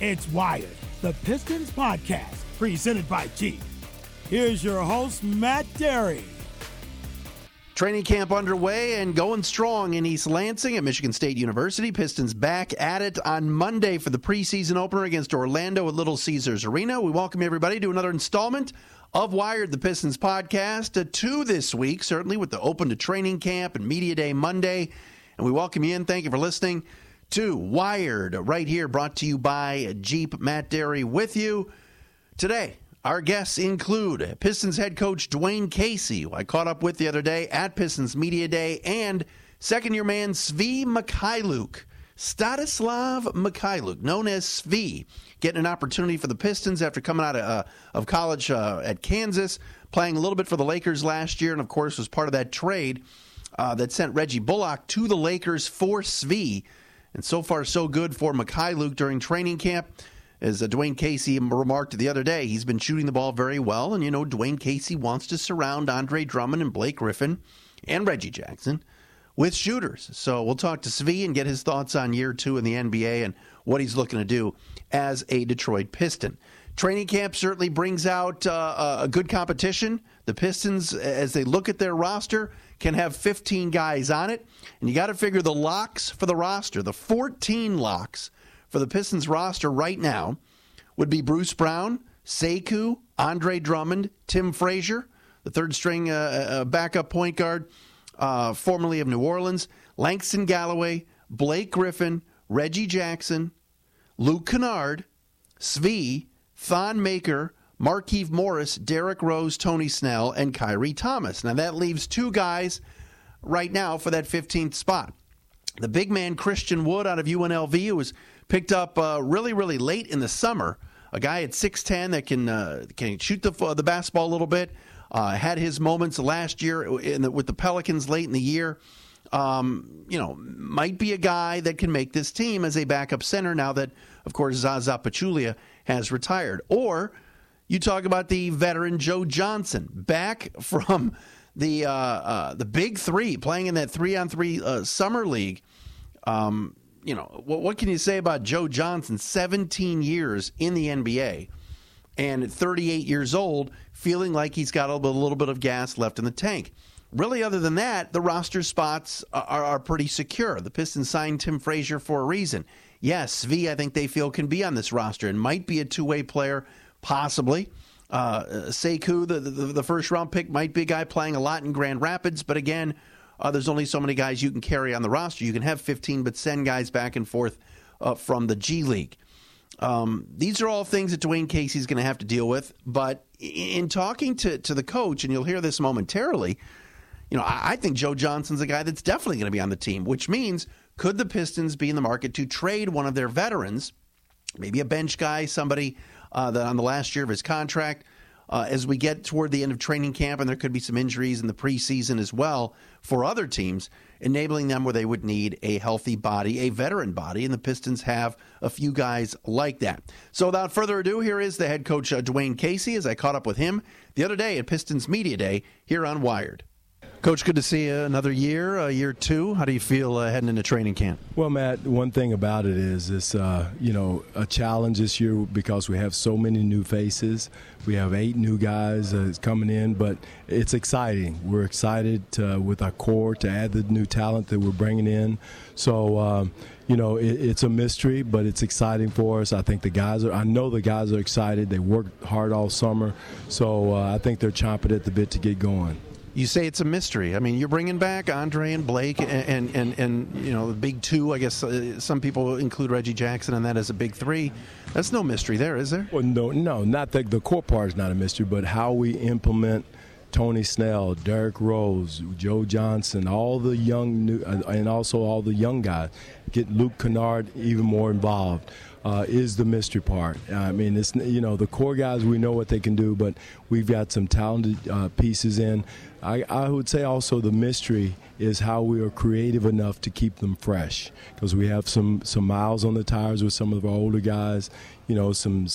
It's Wired, the Pistons podcast, presented by Jeep. Here's your host, Matt Dery. Training camp underway and going strong in East Lansing at Michigan State University. Pistons back at it on Monday for the preseason opener against Orlando at Little Caesars Arena. We welcome everybody to another installment of Wired, the Pistons podcast. Two this week, certainly with the open to training camp and media day Monday. And we welcome you in. Thank you for listening to Wired right here, brought to you by Jeep. Matt Dery with you today. Our guests include Pistons head coach Dwane Casey, who I caught up with the other day at Pistons Media Day, and second-year man Svi Mykhailiuk. Stadislav Mykhailiuk, known as Svi, getting an opportunity for the Pistons after coming out of college at Kansas, playing a little bit for the Lakers last year, and, of course, was part of that trade that sent Reggie Bullock to the Lakers for Svi. And so far, so good for Mykhailiuk during training camp. As Dwane Casey remarked the other day, he's been shooting the ball very well. And, you know, Dwane Casey wants to surround Andre Drummond and Blake Griffin and Reggie Jackson with shooters. So we'll talk to Svi and get his thoughts on year two in the NBA and what he's looking to do as a Detroit Piston. Training camp certainly brings out a good competition. The Pistons, as they look at their roster, can have 15 guys on it. And you got to figure the locks for the roster, the 14 locks for the Pistons roster right now would be Bruce Brown, Sekou, Andre Drummond, Tim Frazier, the third-string backup point guard, formerly of New Orleans, Langston Galloway, Blake Griffin, Reggie Jackson, Luke Kennard, Svi, Thon Maker, Markieff Morris, Derek Rose, Tony Snell, and Kyrie Thomas. Now that leaves two guys right now for that 15th spot. The big man Christian Wood out of UNLV, who was picked up really late in the summer. A guy at 6'10" that can shoot the basketball a little bit. Had his moments last year with the Pelicans late in the year. You know, might be a guy that can make this team as a backup center now that, of course, Zaza Pachulia has retired. Or you talk about the veteran Joe Johnson, back from the Big Three, playing in that 3-on-3 summer league. You know, what can you say about Joe Johnson, 17 years in the NBA and at 38 years old, feeling like he's got a little bit of gas left in the tank? Really, other than that, the roster spots are pretty secure. The Pistons signed Tim Frazier for a reason. Yes, Svi, I think they feel, can be on this roster and might be a two-way player, possibly. Sekou, the first-round pick, might be a guy playing a lot in Grand Rapids, but again, there's only so many guys you can carry on the roster. You can have 15, but send guys back and forth from the G League. These are all things that Dwane Casey's going to have to deal with. But in talking to the coach, and you'll hear this momentarily, you know, I think Joe Johnson's a guy that's definitely going to be on the team, which means could the Pistons be in the market to trade one of their veterans, maybe a bench guy, somebody that on the last year of his contract, as we get toward the end of training camp, and there could be some injuries in the preseason as well for other teams, enabling them where they would need a healthy body, a veteran body, and the Pistons have a few guys like that. So without further ado, here is the head coach, Dwane Casey, as I caught up with him the other day at Pistons Media Day here on Wired. Coach, good to see you another year, year two. How do you feel heading into training camp? Well, Matt, one thing about it is it's, you know, a challenge this year because we have so many new faces. We have 8 new guys coming in, but it's exciting. We're excited with our core to add the new talent that we're bringing in. So, you know, it's a mystery, but it's exciting for us. I think the guys are, I know the guys are excited. They worked hard all summer. So I think they're chomping at the bit to get going. You say it's a mystery. I mean, you're bringing back Andre and Blake and you know, the big two. I guess some people include Reggie Jackson and that as a big three. That's no mystery there, is there? Well, no, not the core part is not a mystery, but how we implement Tony Snell, Derek Rose, Joe Johnson, all the young new, and also all the young guys, get Luke Kennard even more involved. Is the mystery part. I mean, it's, you know, the core guys, we know what they can do, but we've got some talented pieces in. I would say also the mystery is how we are creative enough to keep them fresh, because we have some miles on the tires with some of our older guys, you know, some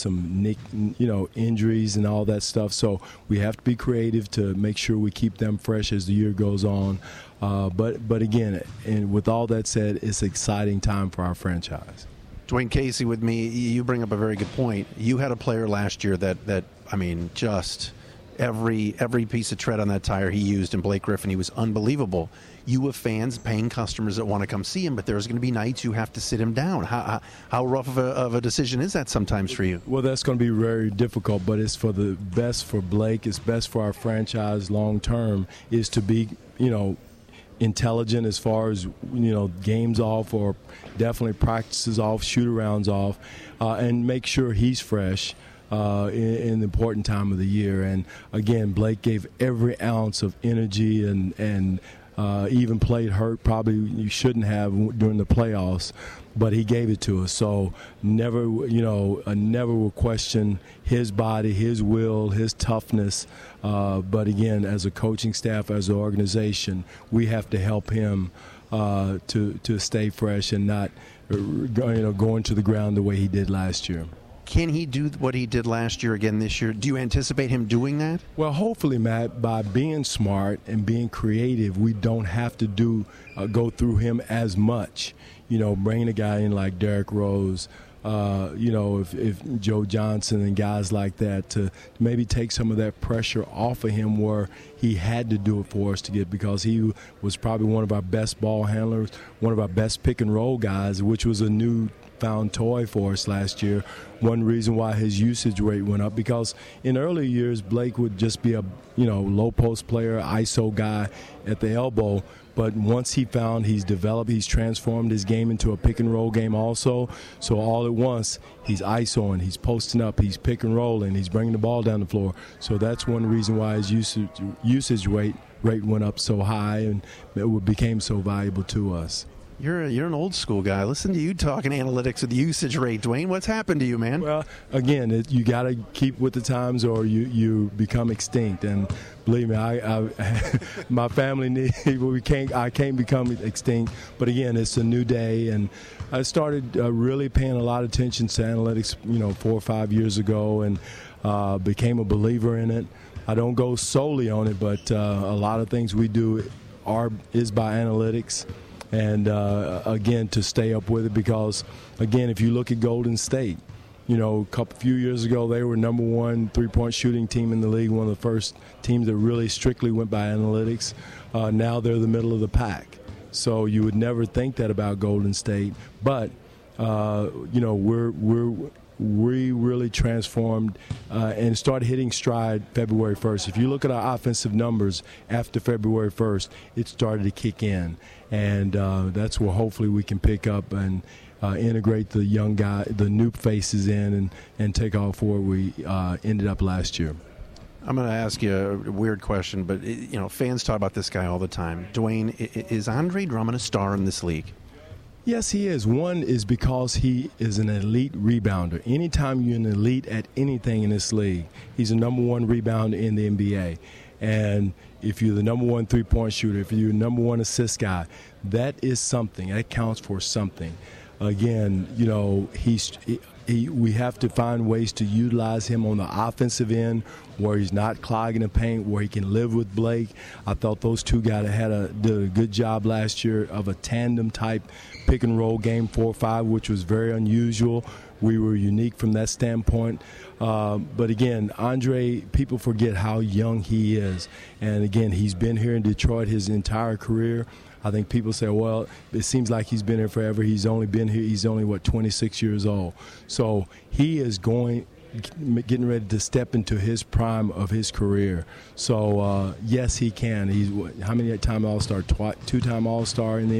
injuries and all that stuff. So we have to be creative to make sure we keep them fresh as the year goes on. But again, and with all that said, it's an exciting time for our franchise. Dwane Casey with me, you bring up a very good point. You had a player last year that I mean, just every piece of tread on that tire he used in Blake Griffin, he was unbelievable. You have fans, paying customers that want to come see him, but there's going to be nights you have to sit him down. How rough of a decision is that sometimes for you? Well, that's going to be very difficult, but it's for the best for Blake. It's best for our franchise long term is to be, intelligent as far as, games off or definitely practices off, shoot-arounds off, and make sure he's fresh in the important time of the year. And, again, Blake gave every ounce of energy and even played hurt, probably you shouldn't have during the playoffs, but he gave it to us. So never will question his body, his will, his toughness. But again, as a coaching staff, as an organization, we have to help him to stay fresh and not going to the ground the way he did last year. Can he do what he did last year again this year? Do you anticipate him doing that? Well, hopefully, Matt, by being smart and being creative, we don't have to go through him as much. Bringing a guy in like Derek Rose, if Joe Johnson and guys like that to maybe take some of that pressure off of him where he had to do it for us to get, because he was probably one of our best ball handlers, one of our best pick-and-roll guys, which was a newfound toy for us last year. One reason why his usage rate went up, because in earlier years Blake would just be a low post player, ISO guy at the elbow, but once he's developed, he's transformed his game into a pick and roll game also. So all at once he's ISOing, he's posting up, he's pick and rolling, he's bringing the ball down the floor. So that's one reason why his usage rate went up so high and it became so valuable to us. You're an old school guy. Listen to you talking analytics with the usage rate, Dwane. What's happened to you, man? Well, again, you got to keep with the times, or you become extinct. And believe me, I my family I can't become extinct. But again, it's a new day, and I started really paying a lot of attention to analytics, 4 or 5 years ago, and became a believer in it. I don't go solely on it, but a lot of things we do is by analytics. And, again, to stay up with it, because, again, if you look at Golden State, few years ago they were number one three-point shooting team in the league, one of the first teams that really strictly went by analytics. Now they're the middle of the pack. So you would never think that about Golden State. But, we really transformed and started hitting stride February 1st. If you look at our offensive numbers after February 1st, it started to kick in. And that's where hopefully we can pick up and integrate the young guy, the new faces in and take off where we ended up last year. I'm going to ask you a weird question, but, fans talk about this guy all the time. Dwane, is Andre Drummond a star in this league? Yes, he is. One is because he is an elite rebounder. Anytime you're an elite at anything in this league, he's the number one rebounder in the NBA. And if you're the number one three-point shooter, if you're the number one assist guy, that is something. That counts for something. Again, we have to find ways to utilize him on the offensive end where he's not clogging the paint, where he can live with Blake. I thought those two guys did a good job last year of a tandem-type pick-and-roll game, 4-5, which was very unusual. We were unique from that standpoint. But, again, Andre, people forget how young he is. And, again, he's been here in Detroit his entire career. I think people say, well, it seems like he's been here forever. He's only been here. He's only, 26 years old. So he is getting ready to step into his prime of his career. So, yes, he can. He's how many time All-Star? Two-time All-Star in the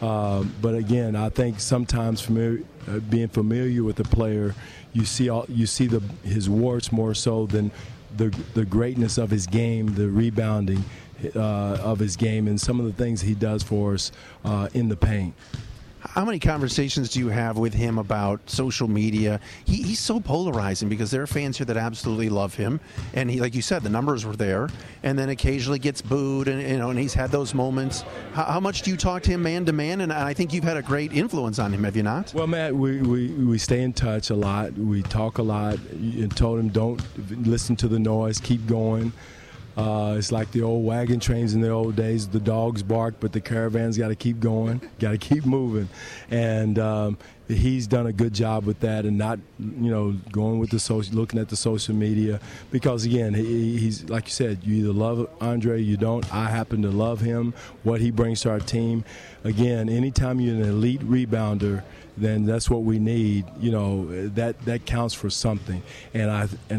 NBA. But, again, I think sometimes being familiar with the player, you see his warts more so than the greatness of his game, the rebounding of his game, and some of the things he does for us in the paint. How many conversations do you have with him about social media? He's so polarizing because there are fans here that absolutely love him, and he, like you said, the numbers were there, and then occasionally gets booed, and and he's had those moments. How much do you talk to him man to man? And I think you've had a great influence on him, have you not? Well, Matt, we stay in touch a lot. We talk a lot. And told him don't listen to the noise. Keep going. It's like the old wagon trains in the old days. The dogs bark, but the caravan's got to keep going, got to keep moving. And he's done a good job with that and not, you know, going with the social, looking at the social media, because again, he's like you said, you either love Andre, you don't. I happen to love him, what he brings to our team. Again, anytime you're an elite rebounder, then that's what we need. You know, that counts for something. And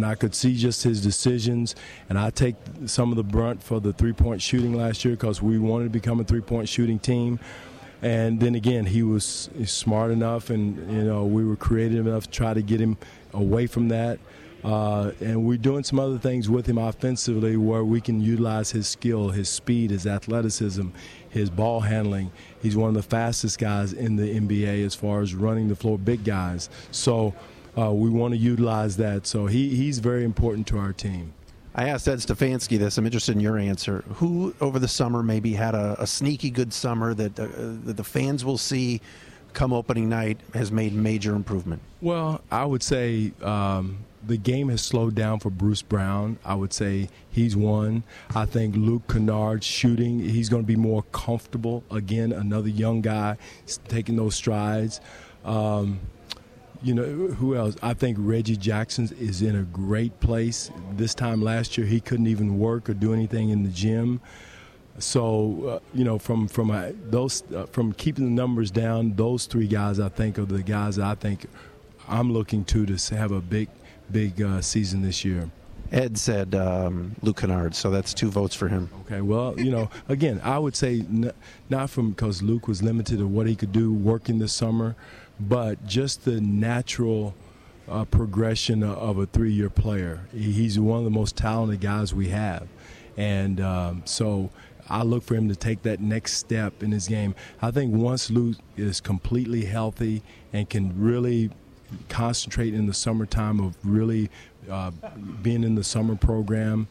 I could see just his decisions, and I take some of the brunt for the three-point shooting last year because we wanted to become a three-point shooting team. And then again, he was smart enough, and you know, we were creative enough to try to get him away from that. And we're doing some other things with him offensively where we can utilize his skill, his speed, his athleticism, his ball handling. He's one of the fastest guys in the NBA as far as running the floor, big guys. So we want to utilize that. So he's very important to our team. I asked Ed Stefanski this. I'm interested in your answer. Who over the summer maybe had a sneaky good summer that the fans will see come opening night has made major improvement? Well, I would say the game has slowed down for Bruce Brown. I would say he's one. I think Luke Kennard shooting, he's going to be more comfortable. Again, another young guy taking those strides. You know, who else? I think Reggie Jackson is in a great place. This time last year, he couldn't even work or do anything in the gym. So, you know, from keeping the numbers down, those three guys I think are the guys that I think I'm looking to have a big season this year. Ed said Luke Kennard, so that's 2 votes for him. Okay, well, you know, again, I would say not from because Luke was limited to what he could do working this summer, but just the natural progression of a 3-year player. He's one of the most talented guys we have, and so I look for him to take that next step in his game. I think once Luke is completely healthy and can really concentrate in the summertime of really being in the summer program,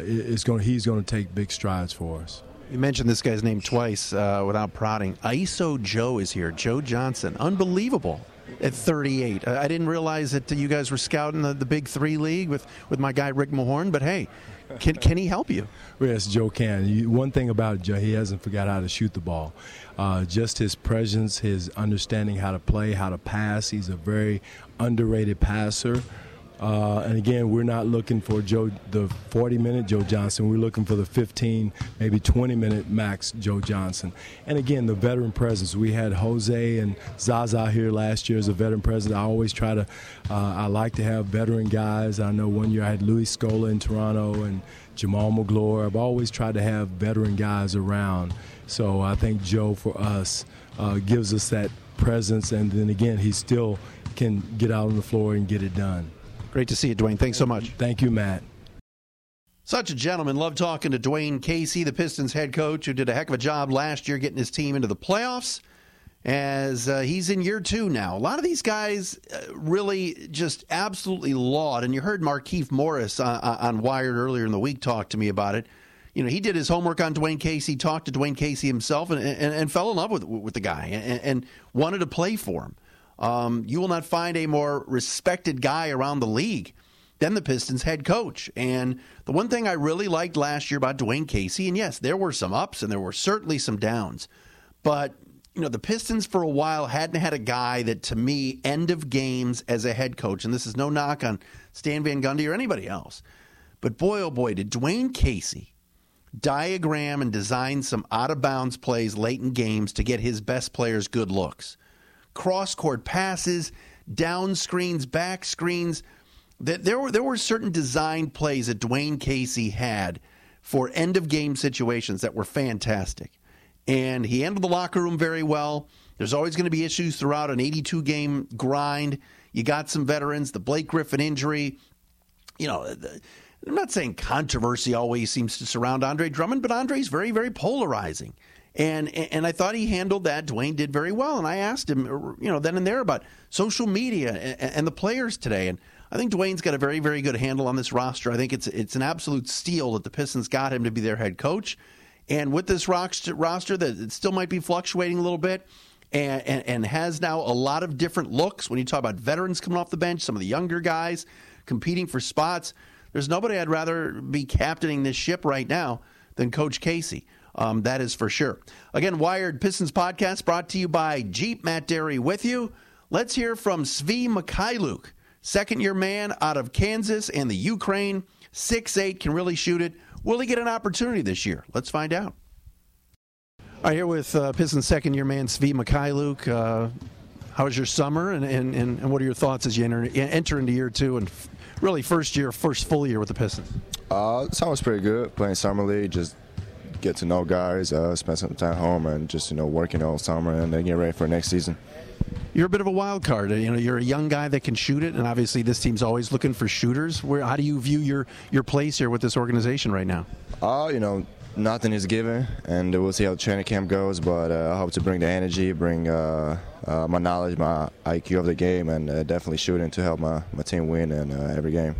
he's going to take big strides for us. You mentioned this guy's name twice without prodding. ISO Joe is here. Joe Johnson. Unbelievable at 38. I didn't realize that you guys were scouting the Big 3 League with my guy Rick Mahorn, but hey, can he help you? Yes, Joe can. One thing about Joe, he hasn't forgot how to shoot the ball. Just his presence, his understanding how to play, how to pass. He's a very underrated passer. And again, we're not looking for the 40-minute Joe Johnson. We're looking for the 15, maybe 20-minute max Joe Johnson. And again, the veteran presence. We had Jose and Zaza here last year as a veteran presence. I always try to I like to have veteran guys. I know one year I had Louis Scola in Toronto and Jamal McGlory. I've always tried to have veteran guys around. So I think Joe, for us, gives us that presence. And then again, he still can get out on the floor and get it done. Great to see you, Dwane. Thanks so much. Thank you, Matt. Such a gentleman. Love talking to Dwane Casey, the Pistons head coach, who did a heck of a job last year getting his team into the playoffs, as he's in year 2 now. A lot of these guys really just absolutely laud, and you heard Markieff Morris on Wired earlier in the week talk to me about it. You know, he did his homework on Dwane Casey, talked to Dwane Casey himself, and fell in love with the guy and wanted to play for him. You will not find a more respected guy around the league than the Pistons head coach. And the one thing I really liked last year about Dwane Casey, and yes, there were some ups and there were certainly some downs, but you know, the Pistons for a while hadn't had a guy that, to me, end of games as a head coach, and this is no knock on Stan Van Gundy or anybody else, but boy, oh boy, did Dwane Casey diagram and design some out-of-bounds plays late in games to get his best players good looks. Cross-court passes, down screens, back screens. There were certain design plays that Dwane Casey had for end-of-game situations that were fantastic. And he handled the locker room very well. There's always going to be issues throughout an 82-game grind. You got some veterans, the Blake Griffin injury. You know, I'm not saying controversy always seems to surround Andre Drummond, but Andre's very, very polarizing. And I thought he handled that. Dwane did very well. And I asked him, you know, then and there about social media and the players today. And I think Dwayne's got a very, very good handle on this roster. I think it's an absolute steal that the Pistons got him to be their head coach. And with this roster that it still might be fluctuating a little bit and has now a lot of different looks. When you talk about veterans coming off the bench, some of the younger guys competing for spots, there's nobody I'd rather be captaining this ship right now than Coach Casey. That is for sure. Again, Wired Pistons Podcast brought to you by Jeep. Matt Dery with you. Let's hear from Svi Mykhailiuk, second-year man out of Kansas and the Ukraine. 6'8", can really shoot it. Will he get an opportunity this year? Let's find out. All right, here with Pistons second-year man Svi Mykhailiuk. How was your summer, and what are your thoughts as you enter into year two and really first full year with the Pistons? Summer's pretty good, playing summer league, just get to know guys, spend some time home, and just working all summer and then get ready for next season. You're a bit of a wild card. You're a young guy that can shoot it, and obviously this team's always looking for shooters. How do you view your place here with this organization right now? Nothing is given, and we'll see how the training camp goes, but I hope to bring the energy, bring my knowledge, my IQ of the game, and definitely shooting to help my team win in every game.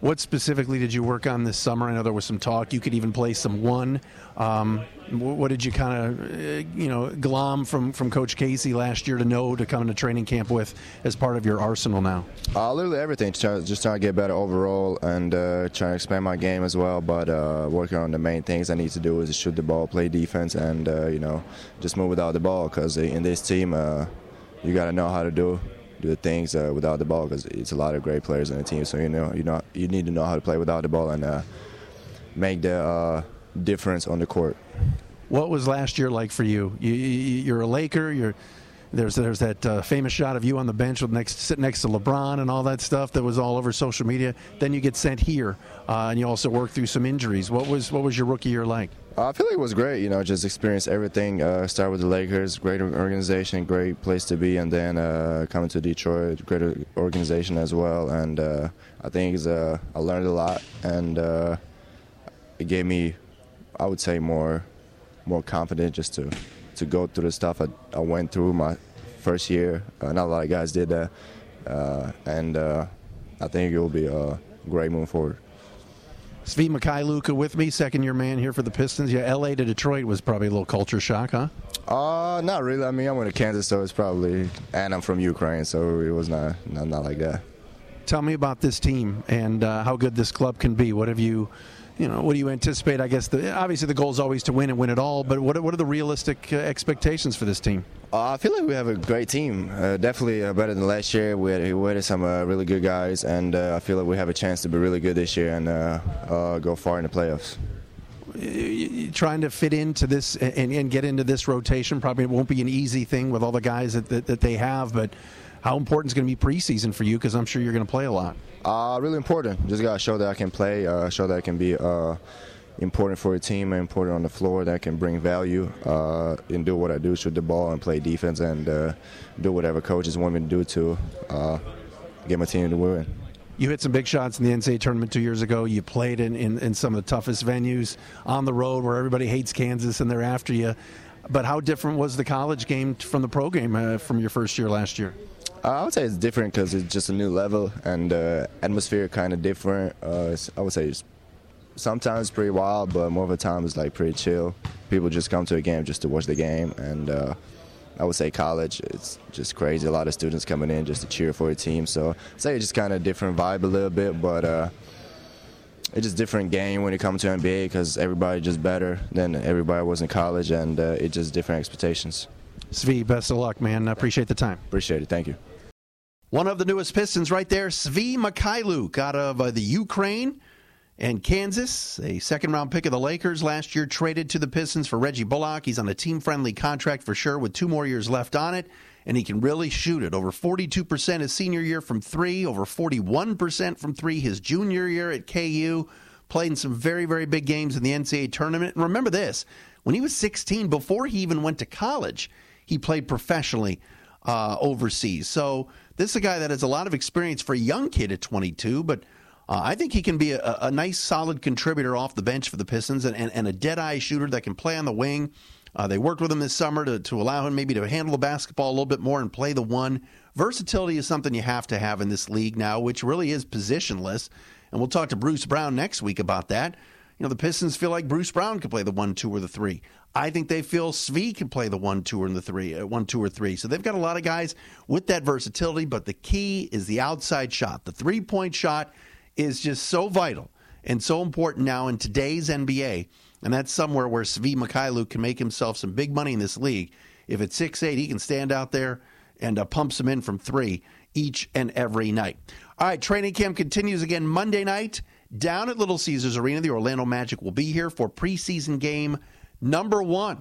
What specifically did you work on this summer? I know there was some talk. You could even play some one. What did you glom from Coach Casey last year to know to come to training camp with as part of your arsenal now? Literally everything. Just trying to get better overall and trying to expand my game as well. But working on the main things I need to do is shoot the ball, play defense, and just move without the ball. Because in this team, you got to know how to do things without the ball, because it's a lot of great players on the team. So you need to know how to play without the ball and make the difference on the court. What was last year like for you? You're a Laker. There's that famous shot of you on the bench sitting next to LeBron and all that stuff that was all over social media. Then you get sent here, and you also work through some injuries. What was your rookie year like? I feel like it was great. Just experience everything. Start with the Lakers, great organization, great place to be, and then coming to Detroit, great organization as well. And I think I learned a lot, and it gave me, I would say, more confidence just to go through the stuff I went through my first year. Not a lot of guys did that, and I think it will be a great move forward. Svi Mykhailiuk with me, second-year man here for the Pistons. Yeah, L.A. to Detroit was probably a little culture shock, huh? Not really. I went to Kansas, so it's probably, and I'm from Ukraine, so it was not like that. Tell me about this team and how good this club can be. What have you? What do you anticipate? I guess obviously the goal is always to win and win it all, but what are the realistic expectations for this team? I feel like we have a great team, definitely better than last year. We had some really good guys, and I feel like we have a chance to be really good this year and go far in the playoffs. Trying to fit into this and get into this rotation probably won't be an easy thing with all the guys that they have, but how important is going to be preseason for you? Because I'm sure you're going to play a lot. Really important. Just got to show that I can play, show that I can be important for a team, important on the floor, that I can bring value and do what I do, shoot the ball and play defense and do whatever coaches want me to do to get my team to win. You hit some big shots in the NCAA tournament 2 years ago. You played in some of the toughest venues on the road where everybody hates Kansas and they're after you. But how different was the college game from the pro game from your first year last year? I would say it's different because it's just a new level and atmosphere kind of different. I would say it's sometimes pretty wild, but more of the time it's like pretty chill. People just come to a game just to watch the game. And I would say college, it's just crazy. A lot of students coming in just to cheer for a team. So I'd say it's just kind of different vibe a little bit, but it's just different game when it comes to NBA because everybody just better than everybody was in college, and it's just different expectations. Svi, best of luck, man. I appreciate the time. Appreciate it. Thank you. One of the newest Pistons right there, Svi Mykhailiuk out of the Ukraine and Kansas, a second-round pick of the Lakers last year, traded to the Pistons for Reggie Bullock. He's on a team-friendly contract for sure with 2 more years left on it, and he can really shoot it. Over 42% his senior year from three, over 41% from three his junior year at KU. Played in some very, very big games in the NCAA tournament. And remember this, when he was 16, before he even went to college, he played professionally overseas. So this is a guy that has a lot of experience for a young kid at 22, but I think he can be a nice, solid contributor off the bench for the Pistons and a dead-eye shooter that can play on the wing. They worked with him this summer to allow him maybe to handle the basketball a little bit more and play the one. Versatility is something you have to have in this league now, which really is positionless. And we'll talk to Bruce Brown next week about that. The Pistons feel like Bruce Brown could play the 1, 2, or the 3. I think they feel Svi can play the 1, 2, and the 3. So they've got a lot of guys with that versatility, but the key is the outside shot. The three-point shot is just so vital and so important now in today's NBA, and that's somewhere where Svi Mykhailiuk can make himself some big money in this league. If it's 6'8", he can stand out there and pumps them in from three each and every night. All right, training camp continues again Monday night down at Little Caesars Arena. The Orlando Magic will be here for preseason game number 1.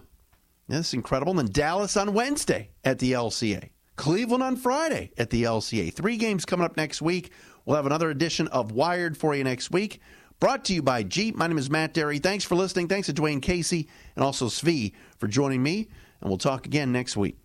That's incredible. And then Dallas on Wednesday at the LCA. Cleveland on Friday at the LCA. 3 games coming up next week. We'll have another edition of Wired for you next week. Brought to you by Jeep. My name is Matt Dery. Thanks for listening. Thanks to Dwane Casey and also Svi for joining me. And we'll talk again next week.